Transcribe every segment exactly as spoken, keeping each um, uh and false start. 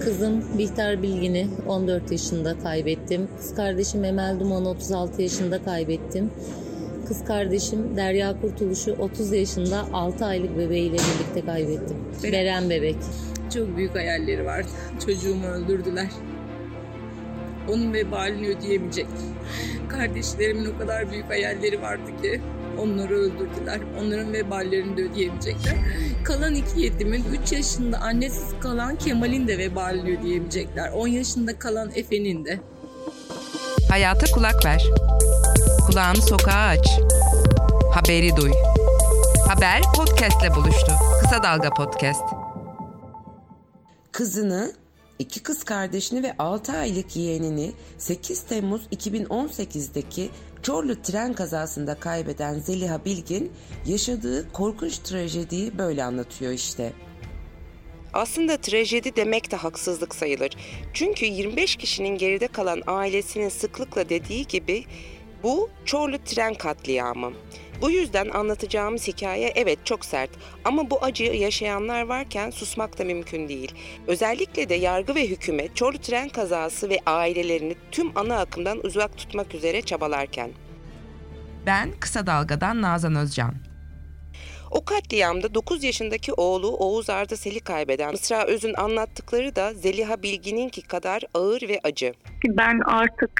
Kızım Bihter Bilgin'i on dört yaşında kaybettim. Kız kardeşim Emel Duman otuz altı yaşında kaybettim. Kız kardeşim Derya Kurtuluşu otuz yaşında altı aylık bebeğiyle birlikte kaybettim. Beren, Beren bebek. Çok büyük hayalleri vardı. Çocuğumu öldürdüler. Onun vebalini ödeyemeyecek. Kardeşlerimin o kadar büyük hayalleri vardı ki onları öldürdüler. Onların veballerini de ödeyemeyecekler. Kalan iki yetimin üç yaşında annesiz kalan Kemal'in de vebalini ödeyemeyecekler. on yaşında kalan Efe'nin de. Hayata kulak ver. Kulağını sokağa aç. Haberi duy. Haber podcastle buluştu. Kısa Dalga Podcast. Kızını, iki kız kardeşini ve altı aylık yeğenini sekiz Temmuz iki bin on sekiz'deki Çorlu tren kazasında kaybeden Zeliha Bilgin yaşadığı korkunç trajediyi böyle anlatıyor işte. Aslında trajedi demek de haksızlık sayılır. Çünkü yirmi beş kişinin geride kalan ailesinin sıklıkla dediği gibi bu Çorlu tren katliamı. Bu yüzden anlatacağımız hikaye evet çok sert ama bu acıyı yaşayanlar varken susmak da mümkün değil. Özellikle de yargı ve hükümet Çorlu tren kazası ve ailelerini tüm ana akımdan uzak tutmak üzere çabalarken. Ben Kısa Dalga'dan Nazan Özcan. O katliamda dokuz yaşındaki oğlu Oğuz Arda Sel'i kaybeden Mısra Öz'ün anlattıkları da Zeliha Bilgin'inki kadar ağır ve acı. Ben artık...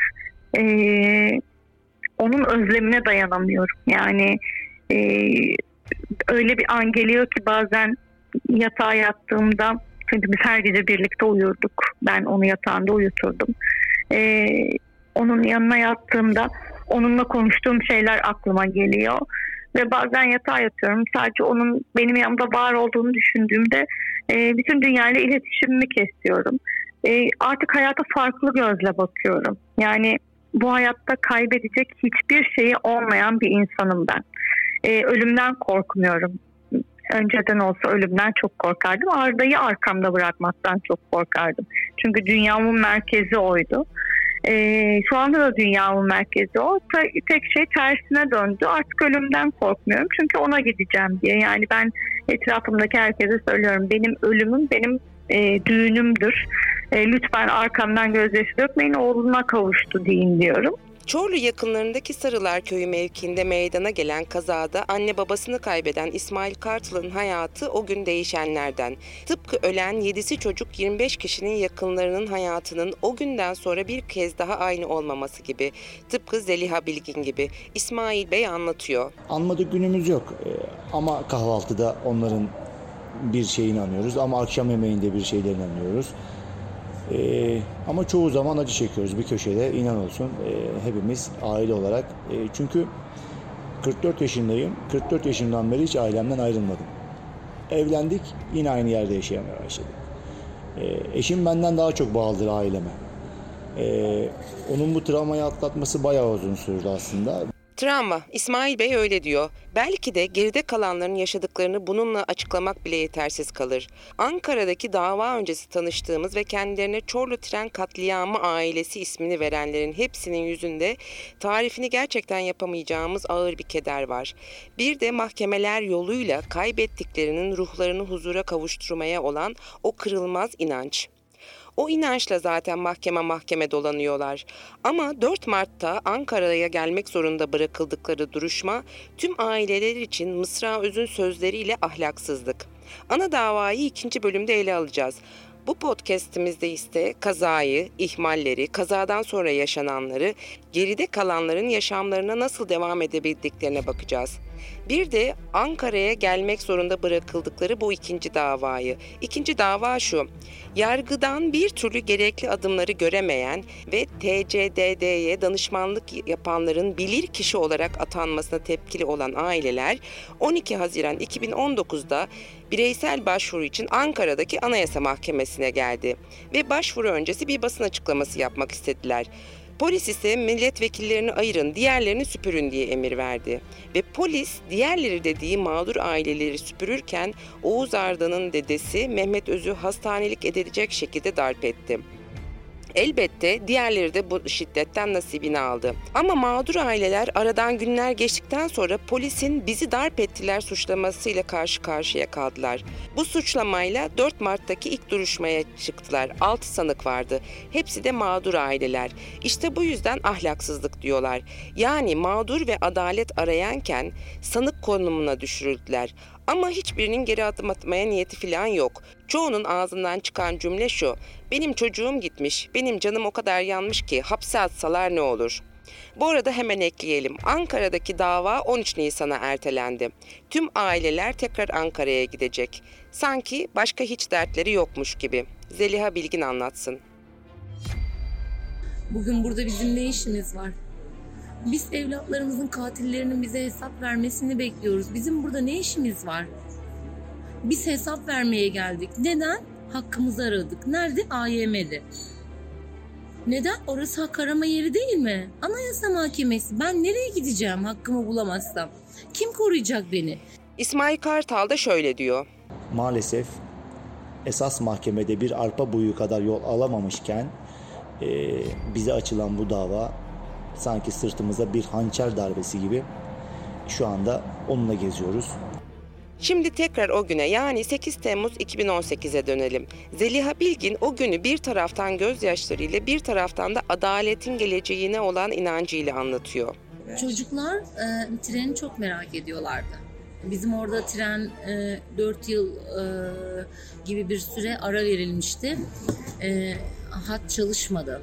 Ee... onun özlemine dayanamıyorum. Yani e, öyle bir an geliyor ki bazen yatağa yattığımda, çünkü biz her gece birlikte uyurduk. Ben onu yatağında uyuturdum. E, onun yanına yattığımda onunla konuştuğum şeyler aklıma geliyor. Ve bazen yatağa yatıyorum. Sadece onun benim yanımda var olduğunu düşündüğümde e, bütün dünyayla iletişimimi kesiyorum. E, artık hayata farklı gözle bakıyorum. Yani bu hayatta kaybedecek hiçbir şeyi olmayan bir insanım ben. Ee, ölümden korkmuyorum. Önceden olsa ölümden çok korkardım. Arda'yı arkamda bırakmaktan çok korkardım. Çünkü dünyamın merkezi oydu. Ee, şu anda da dünyamın merkezi o. Tek şey tersine döndü. Artık ölümden korkmuyorum. Çünkü ona gideceğim diye. Yani ben etrafımdaki herkese söylüyorum. Benim ölümüm benim e, düğünümdür. E, lütfen arkamdan gözyaşı dökmeyin, oğluna kavuştu deyin diyorum. Çorlu yakınlarındaki Sarılar Köyü mevkiinde meydana gelen kazada anne babasını kaybeden İsmail Kartal'ın hayatı o gün değişenlerden. Tıpkı ölen yedisi çocuk yirmi beş kişinin yakınlarının hayatının o günden sonra bir kez daha aynı olmaması gibi. Tıpkı Zeliha Bilgin gibi. İsmail Bey anlatıyor. Anmada günümüz yok ama kahvaltıda onların bir şeyini anıyoruz ama akşam yemeğinde bir şeylerini anıyoruz. Ee, ama çoğu zaman acı çekiyoruz bir köşede, inan olsun e, hepimiz aile olarak. E, çünkü kırk dört yaşındayım. kırk dört yaşımdan beri hiç ailemden ayrılmadım. Evlendik, yine aynı yerde yaşayamaya başladık. E, eşim benden daha çok bağlıdır aileme. E, onun bu travmayı atlatması bayağı uzun sürdü aslında. Travma, İsmail Bey öyle diyor. Belki de geride kalanların yaşadıklarını bununla açıklamak bile yetersiz kalır. Ankara'daki dava öncesi tanıştığımız ve kendilerine Çorlu Tren Katliamı ailesi ismini verenlerin hepsinin yüzünde tarifini gerçekten yapamayacağımız ağır bir keder var. Bir de mahkemeler yoluyla kaybettiklerinin ruhlarını huzura kavuşturmaya olan o kırılmaz inanç. O inançla zaten mahkeme mahkeme dolanıyorlar. Ama dört Mart'ta Ankara'ya gelmek zorunda bırakıldıkları duruşma tüm aileler için Mısra Öz'ün sözleriyle ahlaksızlık. Ana davayı ikinci bölümde ele alacağız. Bu podcast'imizde ise kazayı, ihmalleri, kazadan sonra yaşananları, geride kalanların yaşamlarına nasıl devam edebildiklerine bakacağız. Bir de Ankara'ya gelmek zorunda bırakıldıkları bu ikinci davayı. İkinci dava şu, yargıdan bir türlü gerekli adımları göremeyen ve T C D D'ye danışmanlık yapanların bilirkişi olarak atanmasına tepkili olan aileler on iki Haziran iki bin on dokuz'da bireysel başvuru için Ankara'daki Anayasa Mahkemesi'ne geldi ve başvuru öncesi bir basın açıklaması yapmak istediler. Polis ise milletvekillerini ayırın, diğerlerini süpürün diye emir verdi. Ve polis diğerleri dediği mağdur aileleri süpürürken Oğuz Arda'nın dedesi Mehmet Öz'ü hastanelik edilecek şekilde darp etti. Elbette diğerleri de bu şiddetten nasibini aldı. Ama mağdur aileler aradan günler geçtikten sonra polisin bizi darp ettiler suçlamasıyla karşı karşıya kaldılar. Bu suçlamayla dört Mart'taki ilk duruşmaya çıktılar. altı sanık vardı. Hepsi de mağdur aileler. İşte bu yüzden ahlaksızlık diyorlar. Yani mağdur ve adalet arayanken sanık konumuna düşürüldüler. Ama hiçbirinin geri adım atmaya niyeti filan yok. Çoğunun ağzından çıkan cümle şu: benim çocuğum gitmiş, benim canım o kadar yanmış ki hapse atsalar ne olur? Bu arada hemen ekleyelim. Ankara'daki dava on üç Nisan'a ertelendi. Tüm aileler tekrar Ankara'ya gidecek. Sanki başka hiç dertleri yokmuş gibi. Zeliha Bilgin anlatsın. Bugün burada bizim ne işimiz var? Biz evlatlarımızın katillerinin bize hesap vermesini bekliyoruz. Bizim burada ne işimiz var? Biz hesap vermeye geldik. Neden? Hakkımızı aradık. Nerede? A Y M'de. Neden? Orası hak arama yeri değil mi? Anayasa Mahkemesi. Ben nereye gideceğim hakkımı bulamazsam? Kim koruyacak beni? İsmail Kartal da şöyle diyor. Maalesef esas mahkemede bir arpa boyu kadar yol alamamışken e, bize açılan bu dava sanki sırtımıza bir hançer darbesi gibi şu anda onunla geziyoruz. Şimdi tekrar o güne, yani sekiz Temmuz iki bin on sekize dönelim. Zeliha Bilgin o günü bir taraftan gözyaşlarıyla, bir taraftan da adaletin geleceğine olan inancıyla anlatıyor. Çocuklar e, treni çok merak ediyorlardı. Bizim orada tren e, dört yıl e, gibi bir süre ara verilmişti. E, hat çalışmadı.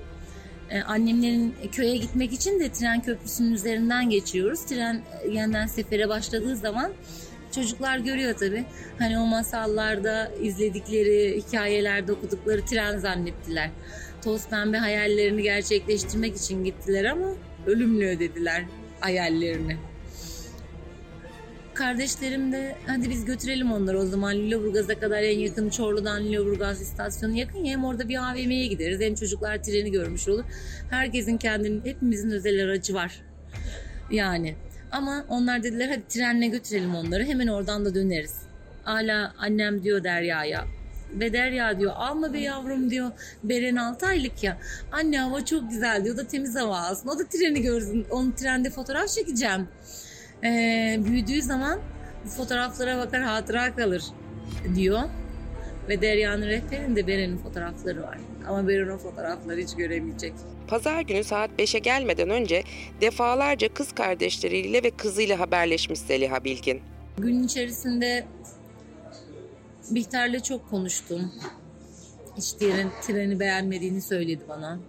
Annemlerin köye gitmek için de tren köprüsünün üzerinden geçiyoruz. Tren yeniden sefere başladığı zaman çocuklar görüyor tabii. Hani o masallarda izledikleri, hikayelerde okudukları tren zannettiler. Toz pembe hayallerini gerçekleştirmek için gittiler ama ölümle ödediler hayallerini. Kardeşlerim de hadi biz götürelim onları o zaman Lüleburgaz'a kadar, en yakın Çorlu'dan Lüleburgaz istasyonu yakın ya, hem orada bir A V M'ye gideriz hem çocuklar treni görmüş olur. Herkesin kendinin, hepimizin özel aracı var yani. Ama onlar dediler hadi trenle götürelim onları, hemen oradan da döneriz. Hala annem diyor Derya'ya ve Derya diyor alma be yavrum diyor, Beren altı aylık ya anne hava çok güzel diyor, da temiz hava alsın, o da treni görsün, onun trende fotoğraf çekeceğim. Ee, büyüdüğü zaman fotoğraflara bakar, hatıra kalır diyor. Ve Derya'nın rehberinde Beren'in fotoğrafları var. Ama Beren o fotoğrafları hiç göremeyecek. Pazar günü saat beşe gelmeden önce defalarca kız kardeşleriyle ve kızıyla haberleşmiş Zeliha Bilgin. Günün içerisinde Bihter'le çok konuştum. Hiç diğerinin treni beğenmediğini söyledi bana.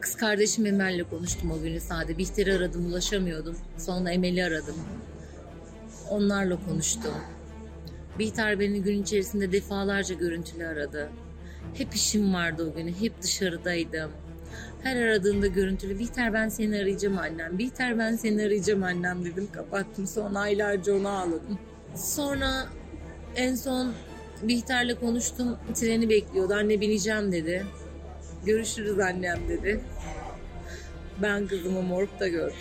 Kız kardeşim Emel'le konuştum o günü sadece. Bihter'i aradım, ulaşamıyordum. Sonra Emel'i aradım. Onlarla konuştum. Bihter beni gün içerisinde defalarca görüntülü aradı. Hep işim vardı o günü, hep dışarıdaydım. Her aradığında görüntülü, Bihter ben seni arayacağım annem, Bihter ben seni arayacağım annem dedim, kapattım. Sonra aylarca onu ağladım. Sonra en son Bihter'le konuştum, treni bekliyordu, anne bineceğim dedi. Görüşürüz annem dedi. Ben kızımı morgda gördüm.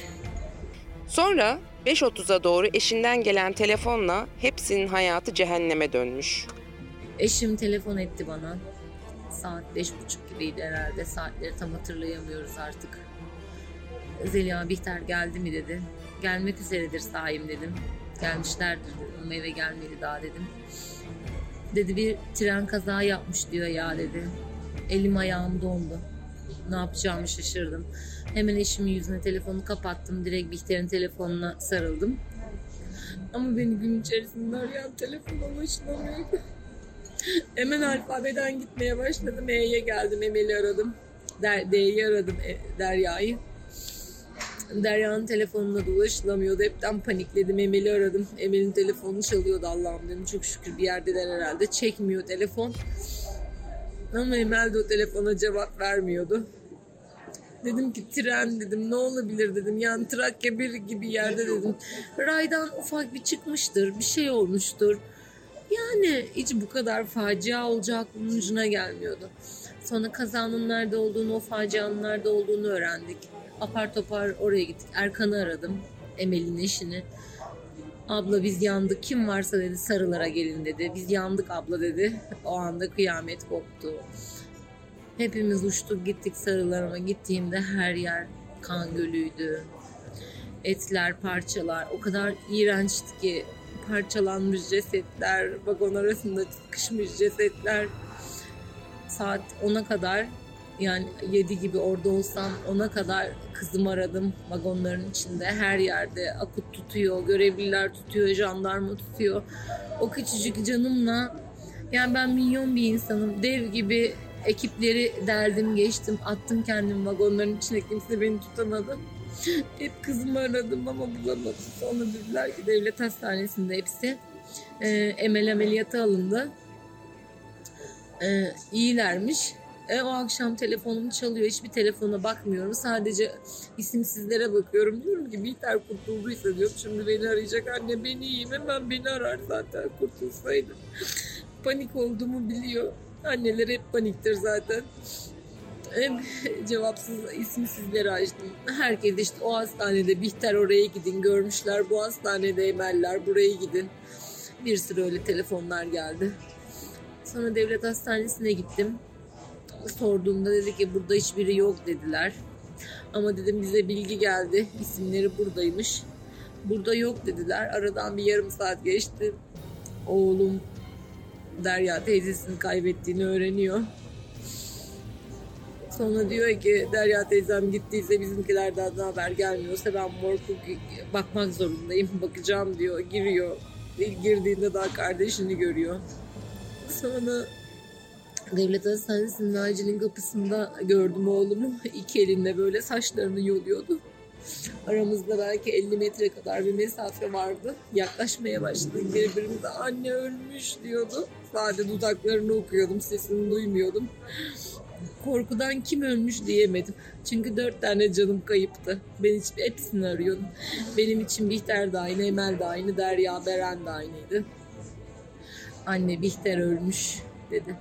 Sonra beş otuza doğru eşinden gelen telefonla hepsinin hayatı cehenneme dönmüş. Eşim telefon etti bana. Saat beş buçuk gibiydi herhalde. Saatleri tam hatırlayamıyoruz artık. Zeliha Bihter geldi mi dedi. Gelmek üzeredir sahibim dedim. Gelmişlerdir dedim. Ama eve gelmedi daha dedim. Dedi bir tren kaza yapmış diyor ya dedi. Elim ayağım dondu. Ne yapacağımı şaşırdım. Hemen eşimin yüzüne telefonu kapattım. Direkt Bihter'in telefonuna sarıldım. Ama beni gün içerisinde arayan telefona ulaşılamıyordu. Hemen alfabeden gitmeye başladım. E'ye geldim. Emel'i aradım. Der, D'yi aradım. E, Derya'yı. Derya'nın telefonuna da ulaşılamıyordu. Hepten panikledim. Emel'i aradım. Emel'in telefonu çalıyordu, Allah'ım dedim. Çok şükür bir yerdeler herhalde. Çekmiyor telefon. Ama Emel de o telefona cevap vermiyordu. Dedim ki tren dedim ne olabilir dedim. Yani Trakya bir gibi yerde dedim. Raydan ufak bir çıkmıştır. Bir şey olmuştur. Yani hiç bu kadar facia olacağı aklımın ucuna gelmiyordu. Sonra kazanın nerede olduğunu, o facianın nerede olduğunu öğrendik. Apar topar oraya gittik. Erkan'ı aradım. Emel'in eşini. Abla biz yandık, kim varsa dedi Sarılara gelin dedi. Biz yandık abla dedi. O anda kıyamet koptu. Hepimiz uçtuk gittik sarılarıma. Gittiğimde her yer kan gölüydü. Etler, parçalar o kadar iğrençti ki, parçalanmış cesetler, vagon arasında çıkışmış cesetler. Saat ona kadar, yani yedi gibi orada olsam ona kadar kızımı aradım vagonların içinde. Her yerde akut tutuyor, görevliler tutuyor, jandarma tutuyor. O küçücük canımla, yani ben minyon bir insanım. Dev gibi ekipleri deldim, geçtim, attım kendimi vagonların içine, kimse beni tutamadı. Hep kızımı aradım ama bulamadım. Sonra dediler ki devlet hastanesinde hepsi. Ee, Emel ameliyata alındı. Ee, iyilermiş. E, o akşam telefonum çalıyor. Hiçbir telefona bakmıyorum. Sadece isimsizlere bakıyorum. Diyorum ki Bihter kurtulduysa diyorum. Şimdi beni arayacak. Anne ben iyiyim. Hemen beni arar zaten kurtulsaydım. Panik olduğumu biliyor. Anneler hep paniktir zaten. Cevapsız, isimsizleri açtım. Herkes işte o hastanede Bihter, oraya gidin görmüşler. Bu hastanede Emeller, buraya gidin. Bir sürü öyle telefonlar geldi. Sonra devlet hastanesine gittim. Sorduğumda dedi ki burada hiçbiri yok dediler. Ama dedim bize bilgi geldi. İsimleri buradaymış. Burada yok dediler. Aradan bir yarım saat geçti. Oğlum Derya teyzesini kaybettiğini öğreniyor. Sonra diyor ki Derya teyzem gittiyse, bizimkilerden haber gelmiyorsa ben morgu bakmak zorundayım. Bakacağım diyor. Giriyor. İlk girdiğinde daha kardeşini görüyor. Sonra devlet hastanesinin acilin kapısında gördüm oğlumu. İki elinle böyle saçlarını yoluyordu. Aramızda belki elli metre kadar bir mesafe vardı. Yaklaşmaya başladık birbirimize. Anne ölmüş diyordu. Sadece dudaklarını okuyordum. Sesini duymuyordum. Korkudan kim ölmüş diyemedim. Çünkü dört tane canım kayıptı. Ben hepsini arıyordum. Benim için Bihter de aynı, Emel de aynı, Derya, Beren de aynıydı. Anne Bihter ölmüş dedi.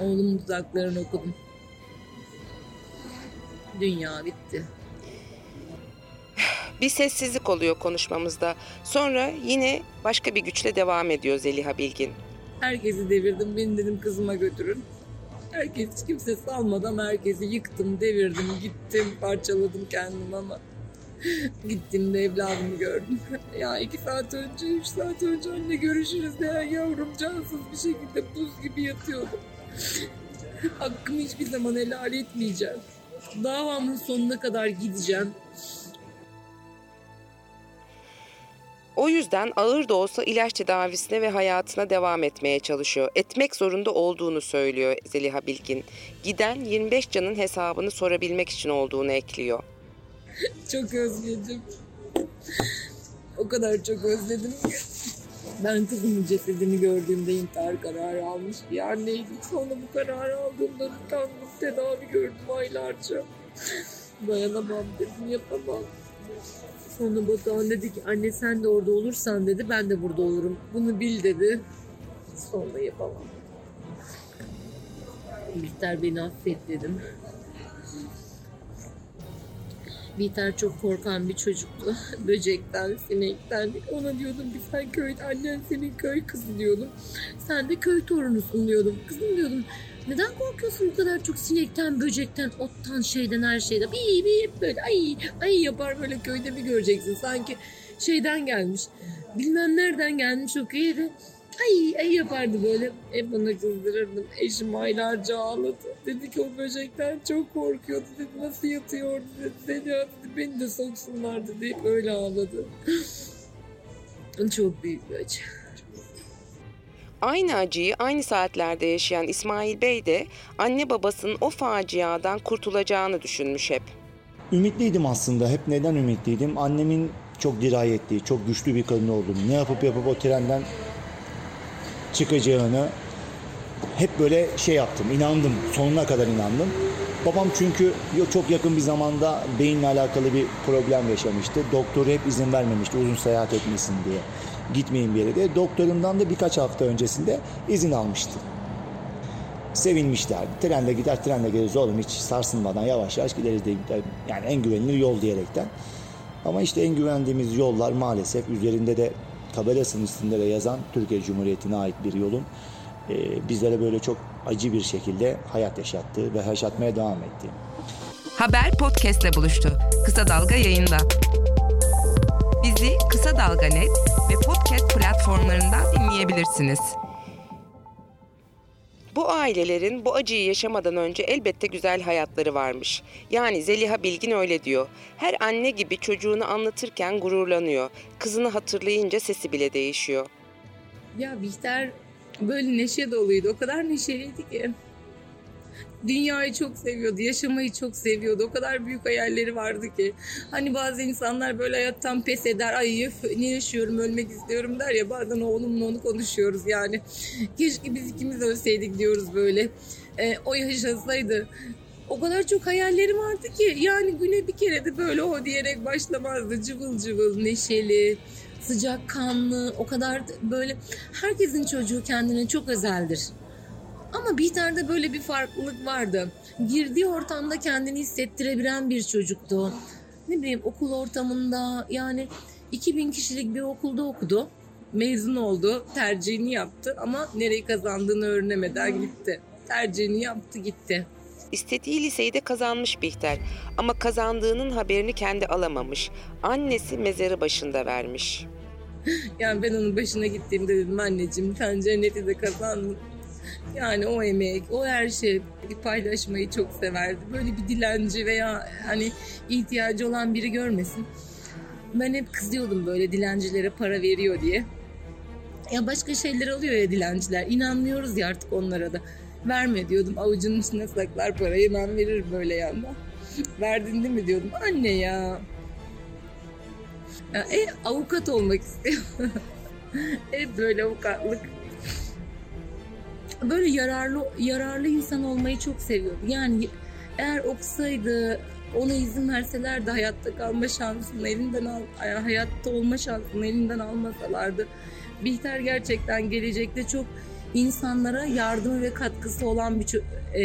Oğlum dudaklarını okudum. Dünya bitti. Bir sessizlik oluyor konuşmamızda. Sonra yine başka bir güçle devam ediyor Zeliha Bilgin. Herkesi devirdim. Beni dedim kızıma götürün. Herkes, kimse salmadan herkesi yıktım, devirdim, gittim, parçaladım kendimi ama gittim de evladımı gördüm. Ya iki saat önce, üç saat önce anne görüşürüz ya yavrum cansız bir şekilde buz gibi yatıyordum. Hakkımı hiçbir zaman helal etmeyeceğim. Davamın sonuna kadar gideceğim. O yüzden ağır da olsa ilaç tedavisine ve hayatına devam etmeye çalışıyor. Etmek zorunda olduğunu söylüyor Zeliha Bilgin. Giden yirmi beş canın hesabını sorabilmek için olduğunu ekliyor. Çok özledim. O kadar çok özledim ki. Ben kızımın cesedini gördüğümde intihar kararı almış bir anneydim. Sonra bu kararı aldığımda utandım, tedavi gördüm aylarca. Dayanamam dedim, yapamam. Sonra Batuhan dedi ki anne sen de orada olursan dedi ben de burada olurum. Bunu bil dedi. Sonra yapamam. Bihter beni affet dedim. Bihter çok korkan bir çocuktu. Böcekten, sinekten. Ona diyordum ki sen köy, annen senin köy kızı diyordum. Sen de köy torunusun diyordum. Kızım diyordum. Neden korkuyorsun bu kadar çok sinekten, böcekten, ottan, şeyden, her şeyden? Bii bii böyle ay ay yapar böyle köyde bir göreceksin. Sanki şeyden gelmiş. Bilmem nereden gelmiş o köye de. Ay ay yapardı böyle. Hep bana kızdırırdım. Eşim aylarca ağladı. Dedi ki o böcekten çok korkuyordu. Dedi nasıl yatıyordu dedi. Seni aradı. Beni de soksunlar dedi. Hep öyle ağladı. Çok büyük bir acı. Aynı acıyı aynı saatlerde yaşayan İsmail Bey de anne babasının o faciadan kurtulacağını düşünmüş hep. Ümitliydim aslında. Hep neden ümitliydim? Annemin çok dirayetli, çok güçlü bir kadın olduğunu, ne yapıp yapıp o trenden çıkacağını hep böyle şey yaptım, inandım, sonuna kadar inandım. Babam çünkü çok yakın bir zamanda beyinle alakalı bir problem yaşamıştı. Doktoru hep izin vermemişti uzun seyahat etmesin diye. Gitmeyin bir yere diye. Doktorumdan da birkaç hafta öncesinde izin almıştı. Sevinmişlerdi. Trenle gider, trenle geliriz oğlum hiç sarsılmadan yavaş yavaş gideriz diye. Yani en güvenilir yol diyerekten. Ama işte en güvendiğimiz yollar maalesef üzerinde de tabelasının üstünde de yazan Türkiye Cumhuriyeti'ne ait bir yolun e, bizlere böyle çok acı bir şekilde hayat yaşattı ve yaşatmaya devam etti. Haber podcastle buluştu. Kısa Dalga yayında. Bizi Kısa Dalga Net ve podcast platformlarından dinleyebilirsiniz. Bu ailelerin bu acıyı yaşamadan önce elbette güzel hayatları varmış. Yani Zeliha Bilgin öyle diyor. Her anne gibi çocuğunu anlatırken gururlanıyor. Kızını hatırlayınca sesi bile değişiyor. Ya Bihter böyle neşe doluydu. O kadar neşeliydi ki. Dünyayı çok seviyordu, yaşamayı çok seviyordu. O kadar büyük hayalleri vardı ki. Hani bazı insanlar böyle hayattan pes eder. Ay ne yaşıyorum, ölmek istiyorum der ya. Bazen oğlumla onu konuşuyoruz yani. Keşke biz ikimiz ölseydik diyoruz böyle. E, o yaşasaydı. O kadar çok hayalleri vardı ki. Yani güne bir kere de böyle o diyerek başlamazdı. Cıvıl cıvıl, neşeli, sıcakkanlı. O kadar böyle. Herkesin çocuğu kendine çok özeldir. Ama Bihter'de böyle bir farklılık vardı. Girdiği ortamda kendini hissettirebilen bir çocuktu. Ne bileyim okul ortamında yani iki bin kişilik bir okulda okudu. Mezun oldu, tercihini yaptı ama nereyi kazandığını öğrenemeden gitti. Tercihini yaptı gitti. İstediği liseyi de kazanmış Bihter ama kazandığının haberini kendi alamamış. Annesi mezarı başında vermiş. Yani ben onun başına gittiğimde dedim anneciğim sen cenneti de kazandın. Yani o emek, o her şey paylaşmayı çok severdi. Böyle bir dilenci veya hani ihtiyacı olan biri görmesin. Ben hep kızıyordum böyle dilencilere para veriyor diye. Ya başka şeyler alıyor ya dilenciler. İnanmıyoruz ya artık onlara da. Verme diyordum. Avucunun içine saklar parayı ben veririm böyle yandan. Verdin değil mi diyordum. Anne ya. ya e avukat olmak istiyor. Hep böyle avukatlık. Böyle yararlı yararlı insan olmayı çok seviyordu. Yani eğer okusaydı, ona izin verselerdi hayatta kalma şansını elinden al, hayatta olma şansını elinden almasalardı. Bihter gerçekten gelecekte çok insanlara yardımı ve katkısı olan bir ço- e,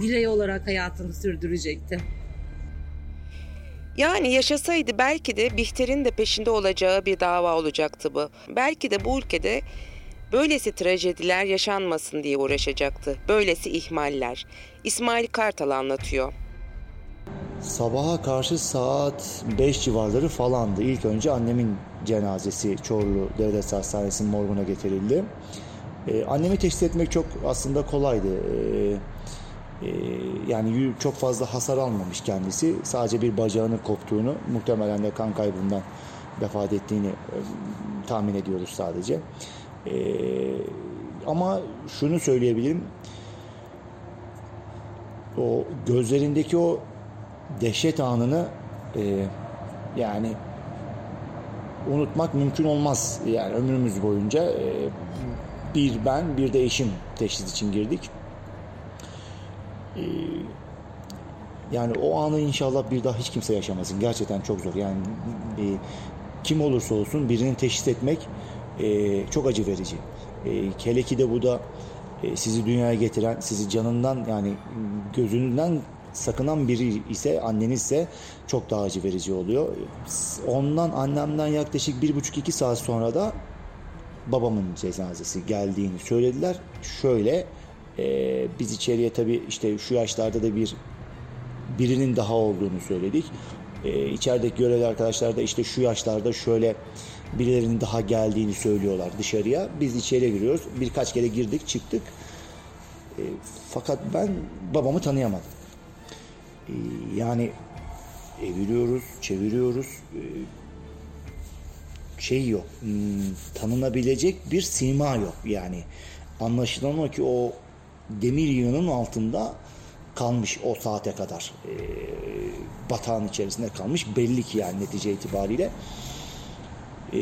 birey olarak hayatını sürdürecekti. Yani yaşasaydı belki de Bihter'in de peşinde olacağı bir dava olacaktı bu. Belki de bu ülkede böylesi trajediler yaşanmasın diye uğraşacaktı. Böylesi ihmaller. İsmail Kartal anlatıyor. Sabaha karşı saat beş civarları falandı. İlk önce annemin cenazesi Çorlu Devlet Hastanesi'nin morguna getirildi. Ee, annemi teşhis etmek çok aslında kolaydı. Ee, e, yani çok fazla hasar almamış kendisi. Sadece bir bacağının koptuğunu, muhtemelen de kan kaybından vefat ettiğini e, tahmin ediyoruz sadece. Ee, ama şunu söyleyebilirim, o gözlerindeki o dehşet anını e, yani unutmak mümkün olmaz yani ömrümüz boyunca. E, bir ben bir de eşim teşhis için girdik. E, yani o anı inşallah bir daha hiç kimse yaşamasın, gerçekten çok zor yani. E, kim olursa olsun birini teşhis etmek Ee, çok acı verici. Ee, hele ki de bu da e, sizi dünyaya getiren, sizi canından yani gözünden sakınan biri ise, annenizse çok daha acı verici oluyor. Ondan, annemden yaklaşık bir buçuk iki saat sonra da babamın cenazesi geldiğini söylediler. Şöyle e, biz içeriye tabii işte şu yaşlarda da bir birinin daha olduğunu söyledik. E, içerideki görevli arkadaşlar da işte şu yaşlarda şöyle birilerinin daha geldiğini söylüyorlar dışarıya. Biz içeriye giriyoruz. Birkaç kere girdik, çıktık. E, fakat ben babamı tanıyamadım. E, yani eviriyoruz, çeviriyoruz. E, şey yok. E, tanınabilecek bir sima yok yani. Anlaşılan o ki o demir yığının altında kalmış o saate kadar. E, batağın içerisinde kalmış. Belli ki yani netice itibariyle. Ee,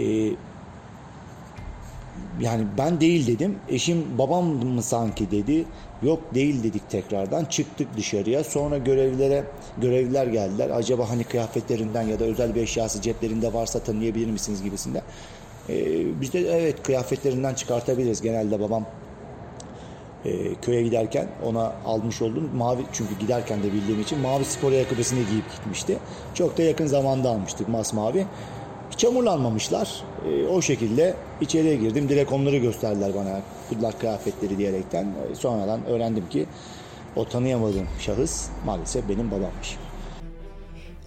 yani ben değil dedim, eşim babam mı sanki dedi, yok değil dedik, tekrardan çıktık dışarıya. Sonra görevlilere görevliler geldiler, acaba hani kıyafetlerinden ya da özel bir eşyası ceplerinde varsa tanıyabilir misiniz gibisinden. ee, biz de evet kıyafetlerinden çıkartabiliriz, genelde babam e, köye giderken ona almış olduğum mavi, çünkü giderken de bildiğim için mavi spor ayakkabısını giyip gitmişti, çok da yakın zamanda almıştık masmavi. çamurlanmamışlar. E, o şekilde içeriye girdim. Direkt onları gösterdiler bana, kudlak kıyafetleri diyerekten. E, sonradan öğrendim ki o tanıyamadığım şahıs maalesef benim babammış.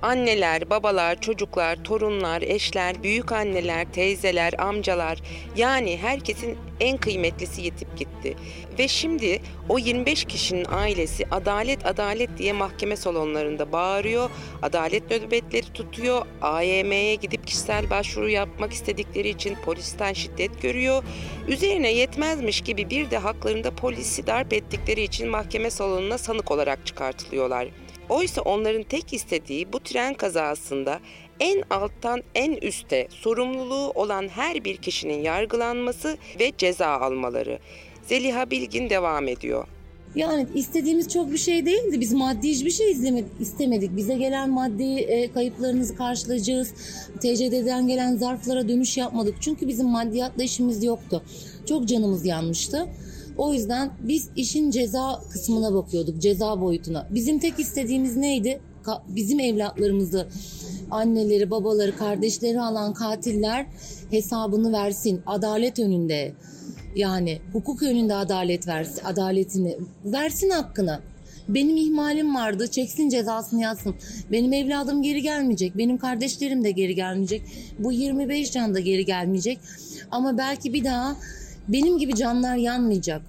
Anneler, babalar, çocuklar, torunlar, eşler, büyükanneler, teyzeler, amcalar, yani herkesin en kıymetlisi yetip gitti. Ve şimdi o yirmi beş kişinin ailesi adalet adalet diye mahkeme salonlarında bağırıyor, adalet nöbetleri tutuyor, A Y M'ye gidip kişisel başvuru yapmak istedikleri için polisten şiddet görüyor. Üzerine yetmezmiş gibi bir de haklarında polisi darp ettikleri için mahkeme salonuna sanık olarak çıkartılıyorlar. Oysa onların tek istediği bu tren kazasında en alttan en üste sorumluluğu olan her bir kişinin yargılanması ve ceza almaları. Zeliha Bilgin devam ediyor. Yani istediğimiz çok bir şey değildi. Biz maddi hiçbir şey istemedik. Bize gelen maddi kayıplarınızı karşılayacağız. T C D'den gelen zarflara dönüş yapmadık. Çünkü bizim maddiyatla işimiz yoktu. Çok canımız yanmıştı. O yüzden biz işin ceza kısmına bakıyorduk, ceza boyutuna. Bizim tek istediğimiz neydi? Ka- bizim evlatlarımızı, anneleri, babaları, kardeşleri alan katiller hesabını versin. Adalet önünde, yani hukuk önünde adalet versin, adaletini versin, hakkını. Benim ihmalim vardı, çeksin cezasını yatsın. Benim evladım geri gelmeyecek, benim kardeşlerim de geri gelmeyecek. Bu yirmi beş can da geri gelmeyecek. Ama belki bir daha benim gibi canlar yanmayacak.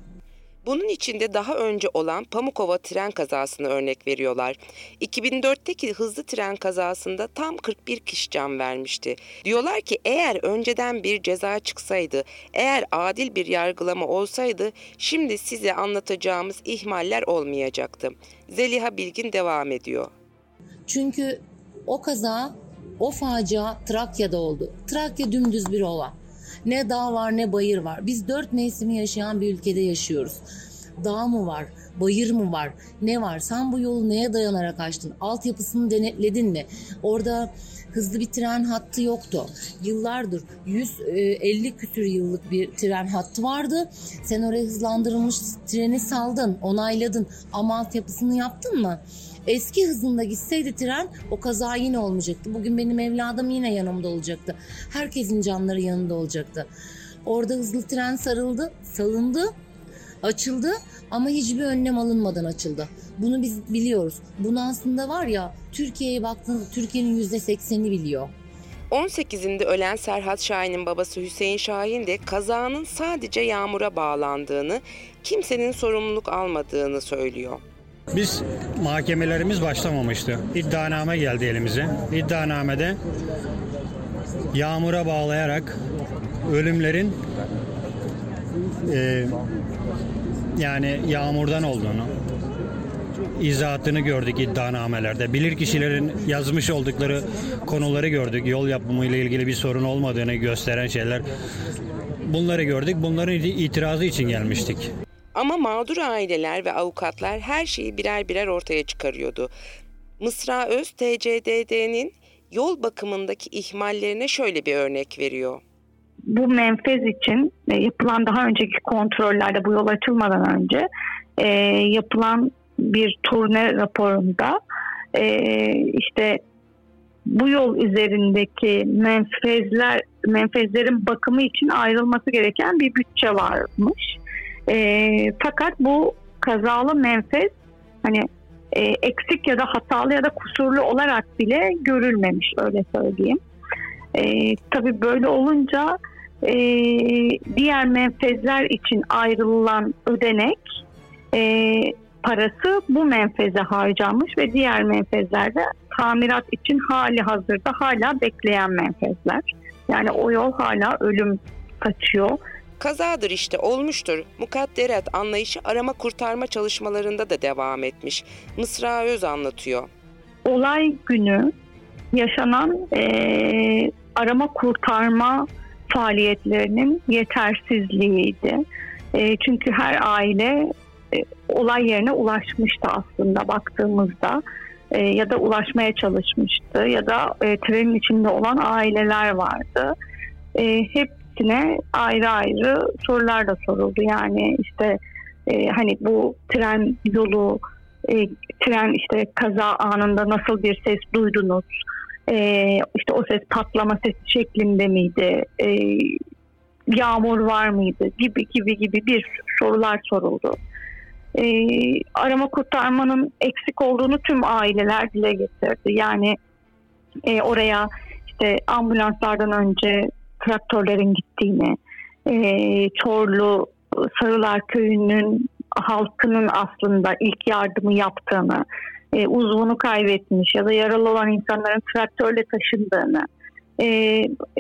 Bunun içinde daha önce olan Pamukova tren kazasını örnek veriyorlar. iki bin dörtteki hızlı tren kazasında tam kırk bir kişi can vermişti. Diyorlar ki eğer önceden bir ceza çıksaydı, eğer adil bir yargılama olsaydı şimdi size anlatacağımız ihmaller olmayacaktı. Zeliha Bilgin devam ediyor. Çünkü o kaza, o facia Trakya'da oldu. Trakya dümdüz bir ova. Ne dağ var ne bayır var. Biz dört mevsimi yaşayan bir ülkede yaşıyoruz. Dağ mı var, bayır mı var, ne var? Sen bu yolu neye dayanarak açtın? Altyapısını denetledin mi? Orada hızlı bir tren hattı yoktu. Yıllardır yüz elli küsür yıllık bir tren hattı vardı. Sen oraya hızlandırılmış treni saldın, onayladın ama altyapısını yaptın mı? Eski hızında gitseydi tren o kaza yine olmayacaktı. Bugün benim evladım yine yanımda olacaktı. Herkesin canları yanında olacaktı. Orada hızlı tren sarıldı, salındı, açıldı ama hiçbir önlem alınmadan açıldı. Bunu biz biliyoruz. Bunu aslında var ya, Türkiye'ye baktığınızda Türkiye'nin yüzde sekseni biliyor. on sekizinde ölen Serhat Şahin'in babası Hüseyin Şahin de kazanın sadece yağmura bağlandığını, kimsenin sorumluluk almadığını söylüyor. Biz mahkemelerimiz başlamamıştı. İddianame geldi elimize. İddianamede yağmura bağlayarak ölümlerin e, yani yağmurdan olduğunu izahatını gördük iddianamelerde. Bilirkişilerin yazmış oldukları konuları gördük. Yol yapımıyla ilgili bir sorun olmadığını gösteren şeyler. Bunları gördük. Bunların itirazı için gelmiştik. Ama mağdur aileler ve avukatlar her şeyi birer birer ortaya çıkarıyordu. Mısra Öz, T C D D'nin yol bakımındaki ihmallerine şöyle bir örnek veriyor. Bu menfez için yapılan daha önceki kontrollerde, bu yol açılmadan önce e, yapılan bir turne raporunda e, işte bu yol üzerindeki menfezler, menfezlerin bakımı için ayrılması gereken bir bütçe varmış. E, fakat bu kazalı menfez hani e, eksik ya da hatalı ya da kusurlu olarak bile görülmemiş, öyle söyleyeyim. E, tabii böyle olunca e, diğer menfezler için ayrılan ödenek e, parası bu menfeze harcanmış ve diğer menfezlerde tamirat için hali hazırda hala bekleyen menfezler. Yani o yol hala ölüm kaçıyor. Kazadır işte, olmuştur. Mukadderat anlayışı arama kurtarma çalışmalarında da devam etmiş. Mısra Öz anlatıyor. Olay günü yaşanan e, arama kurtarma faaliyetlerinin yetersizliğiydi. E, çünkü her aile e, olay yerine ulaşmıştı aslında baktığımızda. E, ya da ulaşmaya çalışmıştı. Ya da e, trenin içinde olan aileler vardı. E, hep ayrı ayrı sorular da soruldu. Yani işte e, hani bu tren yolu, e, tren işte kaza anında nasıl bir ses duydunuz? Ee, işte o ses patlama sesi şeklinde miydi? Ee, yağmur var mıydı? Gibi gibi gibi bir sorular soruldu. Ee, arama kurtarmanın eksik olduğunu tüm aileler dile getirdi. Yani e, oraya işte ambulanslardan önce traktörlerin gittiğini, e, Çorlu Sarılar Köyü'nün halkının aslında ilk yardımı yaptığını, e, uzvunu kaybetmiş ya da yaralı olan insanların traktörle taşındığını, e,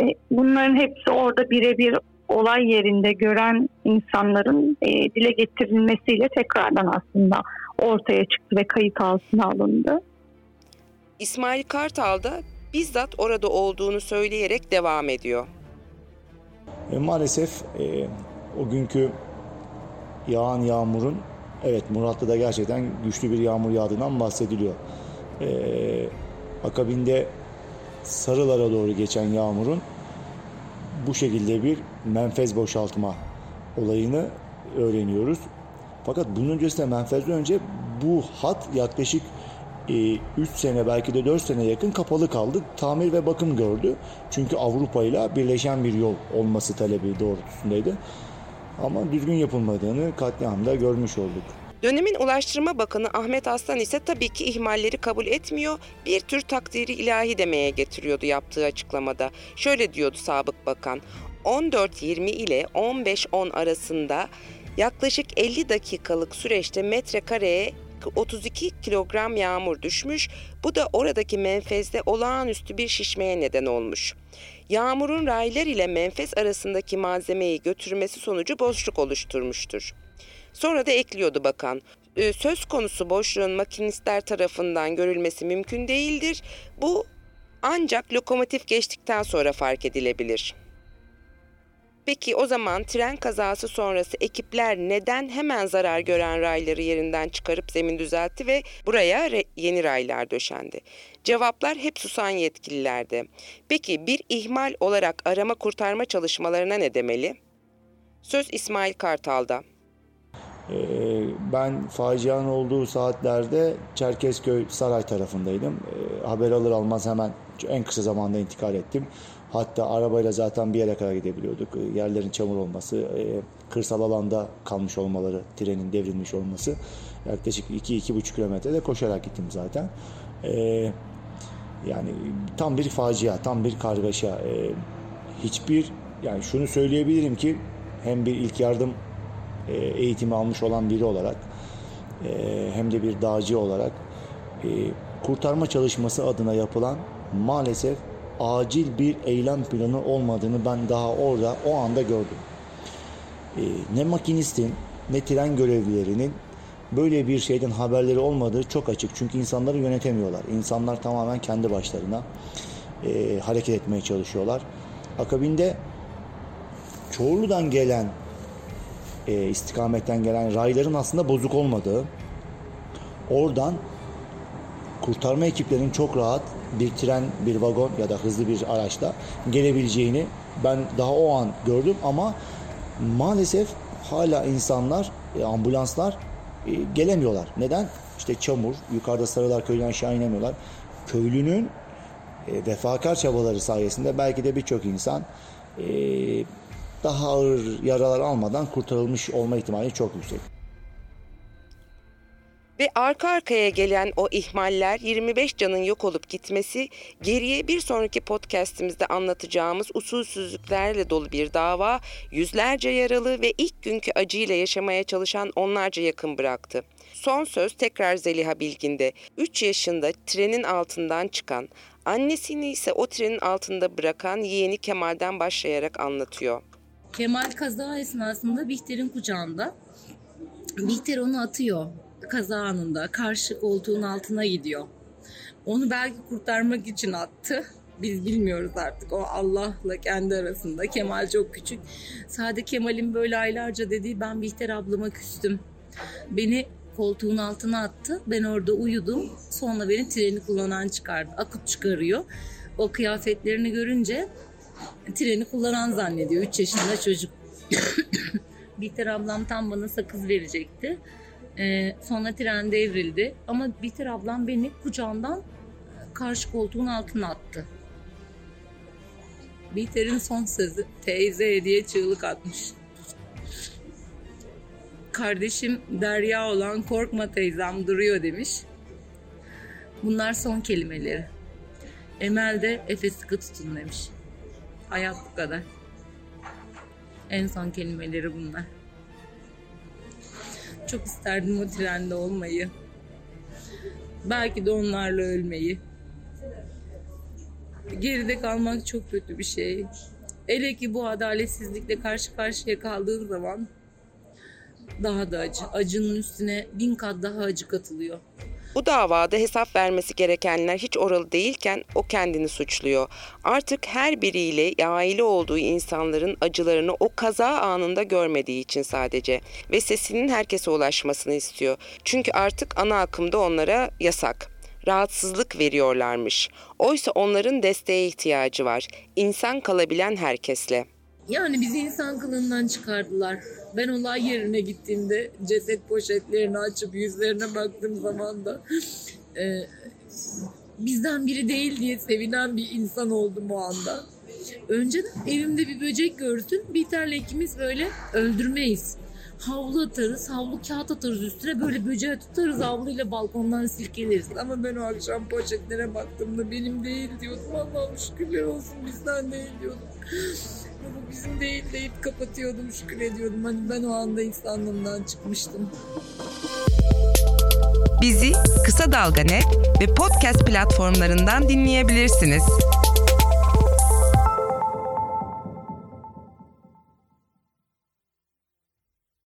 e, bunların hepsi orada birebir olay yerinde gören insanların e, dile getirilmesiyle tekrardan aslında ortaya çıktı ve kayıt altına alındı. İsmail Kartal da bizzat orada olduğunu söyleyerek devam ediyor. E, maalesef e, o günkü yağan yağmurun, evet, Muratlı'da gerçekten güçlü bir yağmur yağdığından bahsediliyor. E, akabinde Sarılar'a doğru geçen yağmurun bu şekilde bir menfez boşaltma olayını öğreniyoruz. Fakat bunun öncesinde, menfezden önce bu hat yaklaşık üç sene belki de dört sene yakın kapalı kaldı. Tamir ve bakım gördü. Çünkü Avrupa ile birleşen bir yol olması talebi doğrultusundaydı. Ama düzgün yapılmadığını katliamda görmüş olduk. Dönemin Ulaştırma Bakanı Ahmet Aslan ise tabii ki ihmalleri kabul etmiyor, bir tür takdiri ilahi demeye getiriyordu yaptığı açıklamada. Şöyle diyordu sabık bakan, on dört yirmi ile on beş on arasında yaklaşık elli dakikalık süreçte metrekareye otuz iki kilogram yağmur düşmüş, bu da oradaki menfezde olağanüstü bir şişmeye neden olmuş. Yağmurun raylar ile menfez arasındaki malzemeyi götürmesi sonucu boşluk oluşturmuştur. Sonra da ekliyordu bakan, söz konusu boşluğun makinistler tarafından görülmesi mümkün değildir. Bu ancak lokomotif geçtikten sonra fark edilebilir. Peki o zaman tren kazası sonrası ekipler neden hemen zarar gören rayları yerinden çıkarıp zemin düzeltti ve buraya re- yeni raylar döşendi? Cevaplar hep susan yetkililerde. Peki bir ihmal olarak arama kurtarma çalışmalarına ne demeli? Söz İsmail Kartal'da. Ben facianın olduğu saatlerde Çerkezköy saray tarafındaydım. Haber alır almaz hemen en kısa zamanda intikal ettim. Hatta arabayla zaten bir yere kadar gidebiliyorduk. Yerlerin çamur olması, kırsal alanda kalmış olmaları, trenin devrilmiş olması. Yaklaşık iki iki buçuk kilometrede koşarak gittim zaten. Yani tam bir facia, tam bir kargaşa. Hiçbir, yani şunu söyleyebilirim ki hem bir ilk yardım eğitimi almış olan biri olarak hem de bir dağcı olarak kurtarma çalışması adına yapılan maalesef acil bir eylem planı olmadığını ben daha orada o anda gördüm. Ne makinistin ne tren görevlilerinin böyle bir şeyden haberleri olmadığı çok açık. Çünkü insanları yönetemiyorlar. İnsanlar tamamen kendi başlarına hareket etmeye çalışıyorlar. Akabinde Çorlu'dan gelen E, istikametten gelen rayların aslında bozuk olmadığı, oradan kurtarma ekiplerinin çok rahat bir tren, bir vagon ya da hızlı bir araçla gelebileceğini ben daha o an gördüm. Ama maalesef hala insanlar, e, ambulanslar e, gelemiyorlar. Neden? İşte çamur, yukarıda Sarılar Köyü'nden aşağı inemiyorlar. Köylünün e, vefakar çabaları sayesinde belki de birçok insan e, daha ağır yaralar almadan kurtarılmış olma ihtimali çok yüksek. Ve arka arkaya gelen o ihmaller, yirmi beş canın yok olup gitmesi, geriye bir sonraki podcastimizde anlatacağımız usulsüzlüklerle dolu bir dava, yüzlerce yaralı ve ilk günkü acıyla yaşamaya çalışan onlarca yakın bıraktı. Son söz tekrar Zeliha Bilgin'de. üç yaşında trenin altından çıkan, annesini ise o trenin altında bırakan yeğeni Kemal'den başlayarak anlatıyor. Kemal kaza esnasında Bihter'in kucağında. Bihter onu atıyor kaza anında. Karşı koltuğun altına gidiyor. Onu belki kurtarmak için attı. Biz bilmiyoruz artık. O Allah'la kendi arasında. Kemal çok küçük. Sadece Kemal'in böyle aylarca dediği, ben Bihter ablama küstüm. Beni koltuğun altına attı. Ben orada uyudum. Sonra beni treni kullanan çıkardı. Akıp çıkarıyor. O kıyafetlerini görünce treni kullanan zannediyor. üç yaşında çocuk. Bihter ablam tam bana sakız verecekti. Ee, sonra tren devrildi. Ama Bihter ablam beni kucağından karşı koltuğun altına attı. Bihter'in son sözü teyze diye çığlık atmış. Kardeşim Derya olan korkma teyzem duruyor demiş. Bunlar son kelimeleri. Emel de Efe sıkı tutun demiş. Hayat bu kadar. En son kelimeleri bunlar. Çok isterdim o trende olmayı. Belki de onlarla ölmeyi. Geride kalmak çok kötü bir şey. Hele ki bu adaletsizlikle karşı karşıya kaldığın zaman daha da acı. Acının üstüne bin kat daha acı katılıyor. Bu davada hesap vermesi gerekenler hiç oralı değilken o kendini suçluyor. Artık her biriyle aile olduğu insanların acılarını o kaza anında görmediği için sadece ve sesinin herkese ulaşmasını istiyor. Çünkü artık ana akımda onlara yasak, rahatsızlık veriyorlarmış. Oysa onların desteğe ihtiyacı var, insan kalabilen herkesle. Yani bizi insan kılığından çıkardılar. Ben olay yerine gittiğimde ceset poşetlerini açıp yüzlerine baktığım zaman da e, bizden biri değil diye sevinen bir insan oldum o anda. Önceden evimde bir böcek görsün, Bihter'le ikimiz böyle öldürmeyiz. Havlu atarız, havlu kağıt atarız üstüne, böyle böceği tutarız, havluyla balkondan silkeleriz. Ama ben o akşam poşetlere baktığımda benim değil diyordum. Allah'ım şükürler olsun bizden değil diyordum. Bu bizim değil deyip kapatıyordum, şükür ediyordum. Hani ben o anda insanlığımdan çıkmıştım. Bizi Kısa Dalga Net ve podcast platformlarından dinleyebilirsiniz.